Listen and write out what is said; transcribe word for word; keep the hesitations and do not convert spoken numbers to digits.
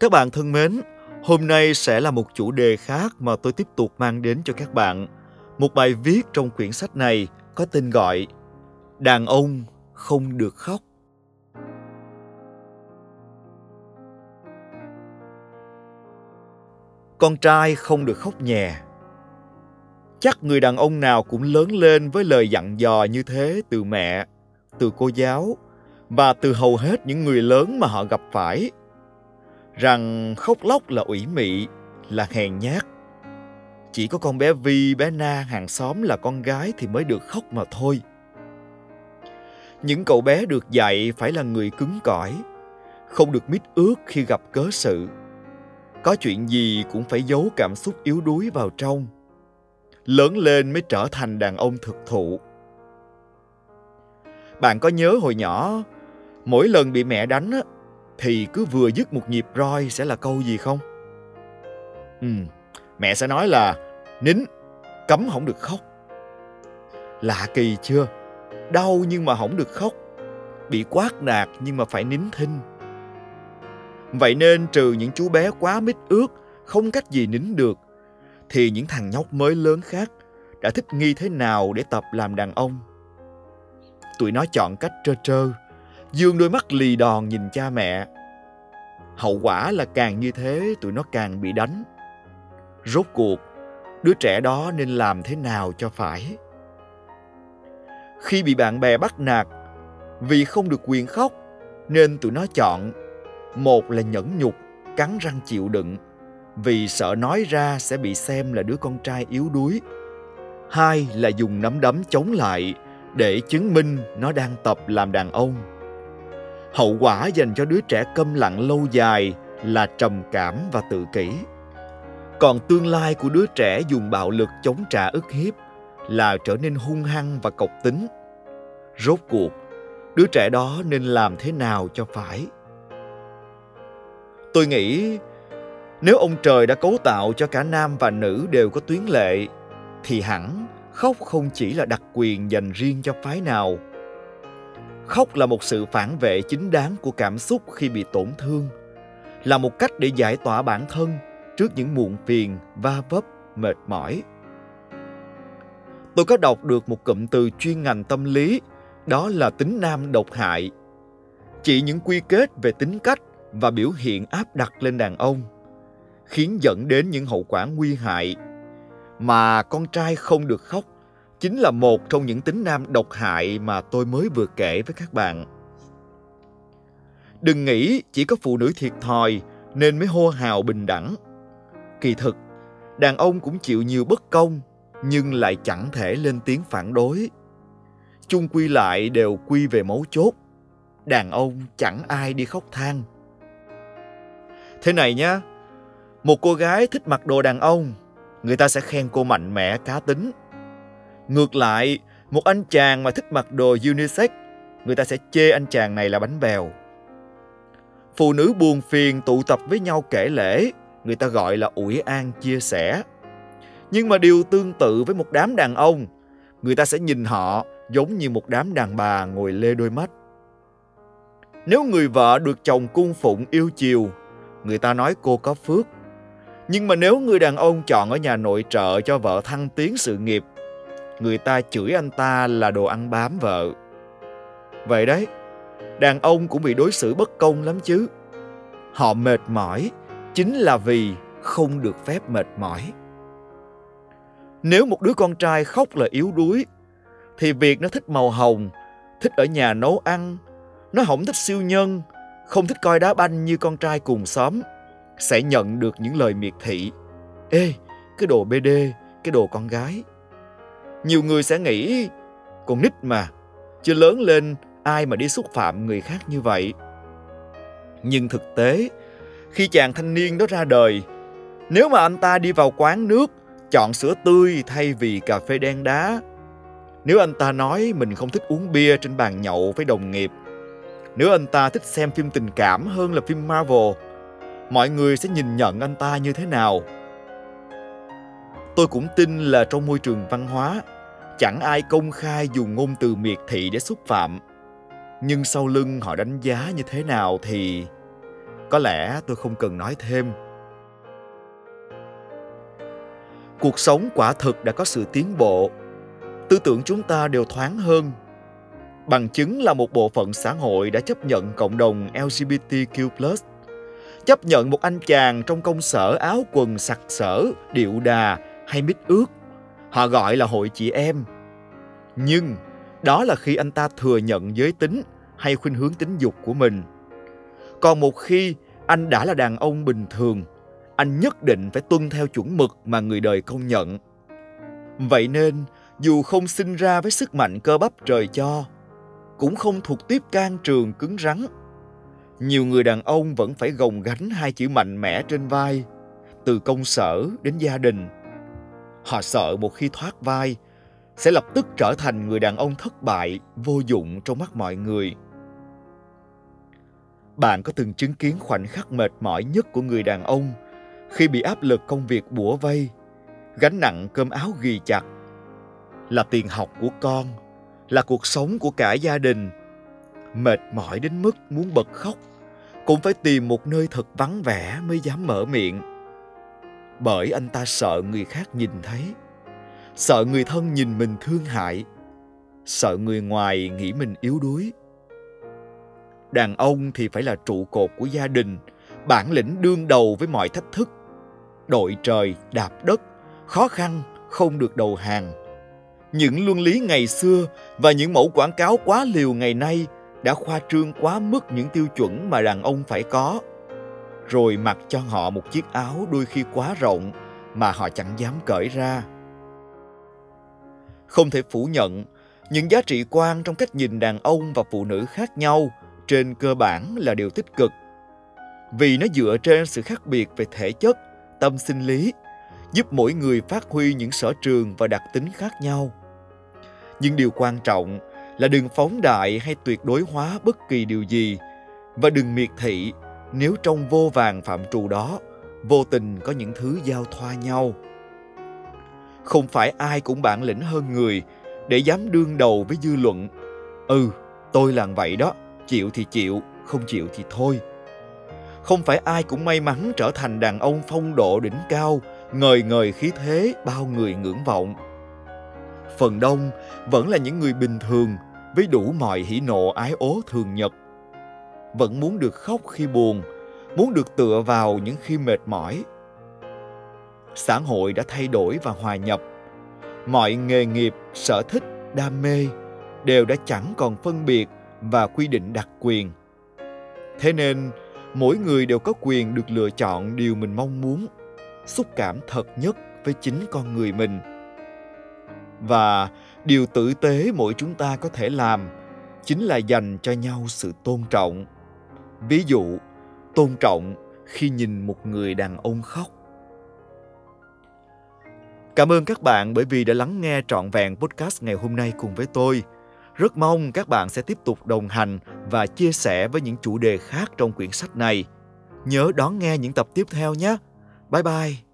Các bạn thân mến, hôm nay sẽ là một chủ đề khác mà tôi tiếp tục mang đến cho các bạn. Một bài viết trong quyển sách này có tên gọi Đàn ông không được khóc. Con trai không được khóc nhè. Chắc người đàn ông nào cũng lớn lên với lời dặn dò như thế từ mẹ, từ cô giáo và từ hầu hết những người lớn mà họ gặp phải. Rằng khóc lóc là ủy mị, là hèn nhát. Chỉ có con bé Vi, bé Na hàng xóm là con gái thì mới được khóc mà thôi. Những cậu bé được dạy phải là người cứng cỏi, không được mít ướt khi gặp cớ sự. Có chuyện gì cũng phải giấu cảm xúc yếu đuối vào trong. Lớn lên mới trở thành đàn ông thực thụ. Bạn có nhớ hồi nhỏ, mỗi lần bị mẹ đánh á, thì cứ vừa dứt một nhịp roi sẽ là câu gì không? Ừ, mẹ sẽ nói là nín, cấm không được khóc. Lạ kỳ chưa? Đau nhưng mà không được khóc, bị quát nạt nhưng mà phải nín thinh. Vậy nên trừ những chú bé quá mít ướt, không cách gì nín được, thì những thằng nhóc mới lớn khác đã thích nghi thế nào để tập làm đàn ông? Tụi nó chọn cách trơ trơ, dương đôi mắt lì đòn nhìn cha mẹ. Hậu quả là càng như thế tụi nó càng bị đánh. Rốt cuộc, đứa trẻ đó nên làm thế nào cho phải? Khi bị bạn bè bắt nạt, vì không được quyền khóc nên tụi nó chọn một là nhẫn nhục, cắn răng chịu đựng vì sợ nói ra sẽ bị xem là đứa con trai yếu đuối. Hai là dùng nắm đấm chống lại để chứng minh nó đang tập làm đàn ông. Hậu quả dành cho đứa trẻ câm lặng lâu dài là trầm cảm và tự kỷ. Còn tương lai của đứa trẻ dùng bạo lực chống trả ức hiếp là trở nên hung hăng và cộc tính. Rốt cuộc, đứa trẻ đó nên làm thế nào cho phải? Tôi nghĩ, nếu ông trời đã cấu tạo cho cả nam và nữ đều có tuyến lệ, thì hẳn khóc không chỉ là đặc quyền dành riêng cho phái nào. Khóc là một sự phản vệ chính đáng của cảm xúc khi bị tổn thương, là một cách để giải tỏa bản thân trước những muộn phiền, va vấp, mệt mỏi. Tôi có đọc được một cụm từ chuyên ngành tâm lý, đó là tính nam độc hại, chỉ những quy kết về tính cách và biểu hiện áp đặt lên đàn ông, khiến dẫn đến những hậu quả nguy hại. Mà con trai không được khóc chính là một trong những tính nam độc hại mà tôi mới vừa kể với các bạn. Đừng nghĩ chỉ có phụ nữ thiệt thòi nên mới hô hào bình đẳng. Kỳ thực, đàn ông cũng chịu nhiều bất công nhưng lại chẳng thể lên tiếng phản đối. Chung quy lại đều quy về mấu chốt. Đàn ông chẳng ai đi khóc than. Thế này nhá, một cô gái thích mặc đồ đàn ông, người ta sẽ khen cô mạnh mẽ, cá tính. Ngược lại, một anh chàng mà thích mặc đồ unisex, người ta sẽ chê anh chàng này là bánh bèo. Phụ nữ buồn phiền tụ tập với nhau kể lể, người ta gọi là ủi an chia sẻ. Nhưng mà điều tương tự với một đám đàn ông, người ta sẽ nhìn họ giống như một đám đàn bà ngồi lê đôi mắt. Nếu người vợ được chồng cung phụng yêu chiều, người ta nói cô có phước. Nhưng mà nếu người đàn ông chọn ở nhà nội trợ cho vợ thăng tiến sự nghiệp, người ta chửi anh ta là đồ ăn bám vợ. Vậy đấy, đàn ông cũng bị đối xử bất công lắm chứ. Họ mệt mỏi chính là vì không được phép mệt mỏi. Nếu một đứa con trai khóc là yếu đuối, thì việc nó thích màu hồng, thích ở nhà nấu ăn, nó không thích siêu nhân, không thích coi đá banh như con trai cùng xóm, sẽ nhận được những lời miệt thị. Ê, cái đồ bê đê, cái đồ con gái. Nhiều người sẽ nghĩ, con nít mà, chưa lớn lên ai mà đi xúc phạm người khác như vậy. Nhưng thực tế, khi chàng thanh niên đó ra đời, nếu mà anh ta đi vào quán nước, chọn sữa tươi thay vì cà phê đen đá, nếu anh ta nói mình không thích uống bia trên bàn nhậu với đồng nghiệp, nếu anh ta thích xem phim tình cảm hơn là phim Marvel, mọi người sẽ nhìn nhận anh ta như thế nào? Tôi cũng tin là trong môi trường văn hóa, chẳng ai công khai dùng ngôn từ miệt thị để xúc phạm. Nhưng sau lưng họ đánh giá như thế nào thì Có lẽ tôi không cần nói thêm. Cuộc sống quả thực đã có sự tiến bộ. Tư tưởng chúng ta đều thoáng hơn. Bằng chứng là một bộ phận xã hội đã chấp nhận cộng đồng lờ giê bê tê quy plus, chấp nhận một anh chàng trong công sở áo quần sặc sỡ, điệu đà hay mít ướt. Họ gọi là hội chị em. Nhưng đó là khi anh ta thừa nhận giới tính hay khuynh hướng tính dục của mình. Còn một khi anh đã là đàn ông bình thường, anh nhất định phải tuân theo chuẩn mực mà người đời công nhận. Vậy nên, dù không sinh ra với sức mạnh cơ bắp trời cho, cũng không thuộc tiếp can trường cứng rắn, nhiều người đàn ông vẫn phải gồng gánh hai chữ mạnh mẽ trên vai, từ công sở đến gia đình. Họ sợ một khi thoát vai, sẽ lập tức trở thành người đàn ông thất bại, vô dụng trong mắt mọi người. Bạn có từng chứng kiến khoảnh khắc mệt mỏi nhất của người đàn ông khi bị áp lực công việc bủa vây, gánh nặng cơm áo ghì chặt, là tiền học của con, là cuộc sống của cả gia đình, mệt mỏi đến mức muốn bật khóc, cũng phải tìm một nơi thật vắng vẻ mới dám mở miệng. Bởi anh ta sợ người khác nhìn thấy, sợ người thân nhìn mình thương hại, sợ người ngoài nghĩ mình yếu đuối. Đàn ông thì phải là trụ cột của gia đình, bản lĩnh đương đầu với mọi thách thức, đội trời, đạp đất, khó khăn, không được đầu hàng. Những luân lý ngày xưa và những mẫu quảng cáo quá liều ngày nay đã khoa trương quá mức những tiêu chuẩn mà đàn ông phải có, rồi mặc cho họ một chiếc áo đôi khi quá rộng mà họ chẳng dám cởi ra. Không thể phủ nhận, những giá trị quan trong cách nhìn đàn ông và phụ nữ khác nhau trên cơ bản là điều tích cực, vì nó dựa trên sự khác biệt về thể chất, tâm sinh lý, giúp mỗi người phát huy những sở trường và đặc tính khác nhau. Nhưng điều quan trọng là đừng phóng đại hay tuyệt đối hóa bất kỳ điều gì, và đừng miệt thị nếu trong vô vàn phạm trù đó vô tình có những thứ giao thoa nhau. Không phải ai cũng bản lĩnh hơn người để dám đương đầu với dư luận. Ừ, tôi làm vậy đó, chịu thì chịu, không chịu thì thôi. Không phải ai cũng may mắn trở thành đàn ông phong độ đỉnh cao, ngời ngời khí thế bao người ngưỡng vọng. Phần đông vẫn là những người bình thường với đủ mọi hỉ nộ ái ố thường nhật, vẫn muốn được khóc khi buồn, muốn được tựa vào những khi mệt mỏi. Xã hội đã thay đổi và hòa nhập. Mọi nghề nghiệp, sở thích, đam mê đều đã chẳng còn phân biệt và quy định đặc quyền. Thế nên, mỗi người đều có quyền được lựa chọn điều mình mong muốn, xúc cảm thật nhất với chính con người mình. Và điều tử tế mỗi chúng ta có thể làm chính là dành cho nhau sự tôn trọng. Ví dụ, tôn trọng khi nhìn một người đàn ông khóc. Cảm ơn các bạn bởi vì đã lắng nghe trọn vẹn podcast ngày hôm nay cùng với tôi. Rất mong các bạn sẽ tiếp tục đồng hành và chia sẻ với những chủ đề khác trong quyển sách này. Nhớ đón nghe những tập tiếp theo nhé. Bye bye!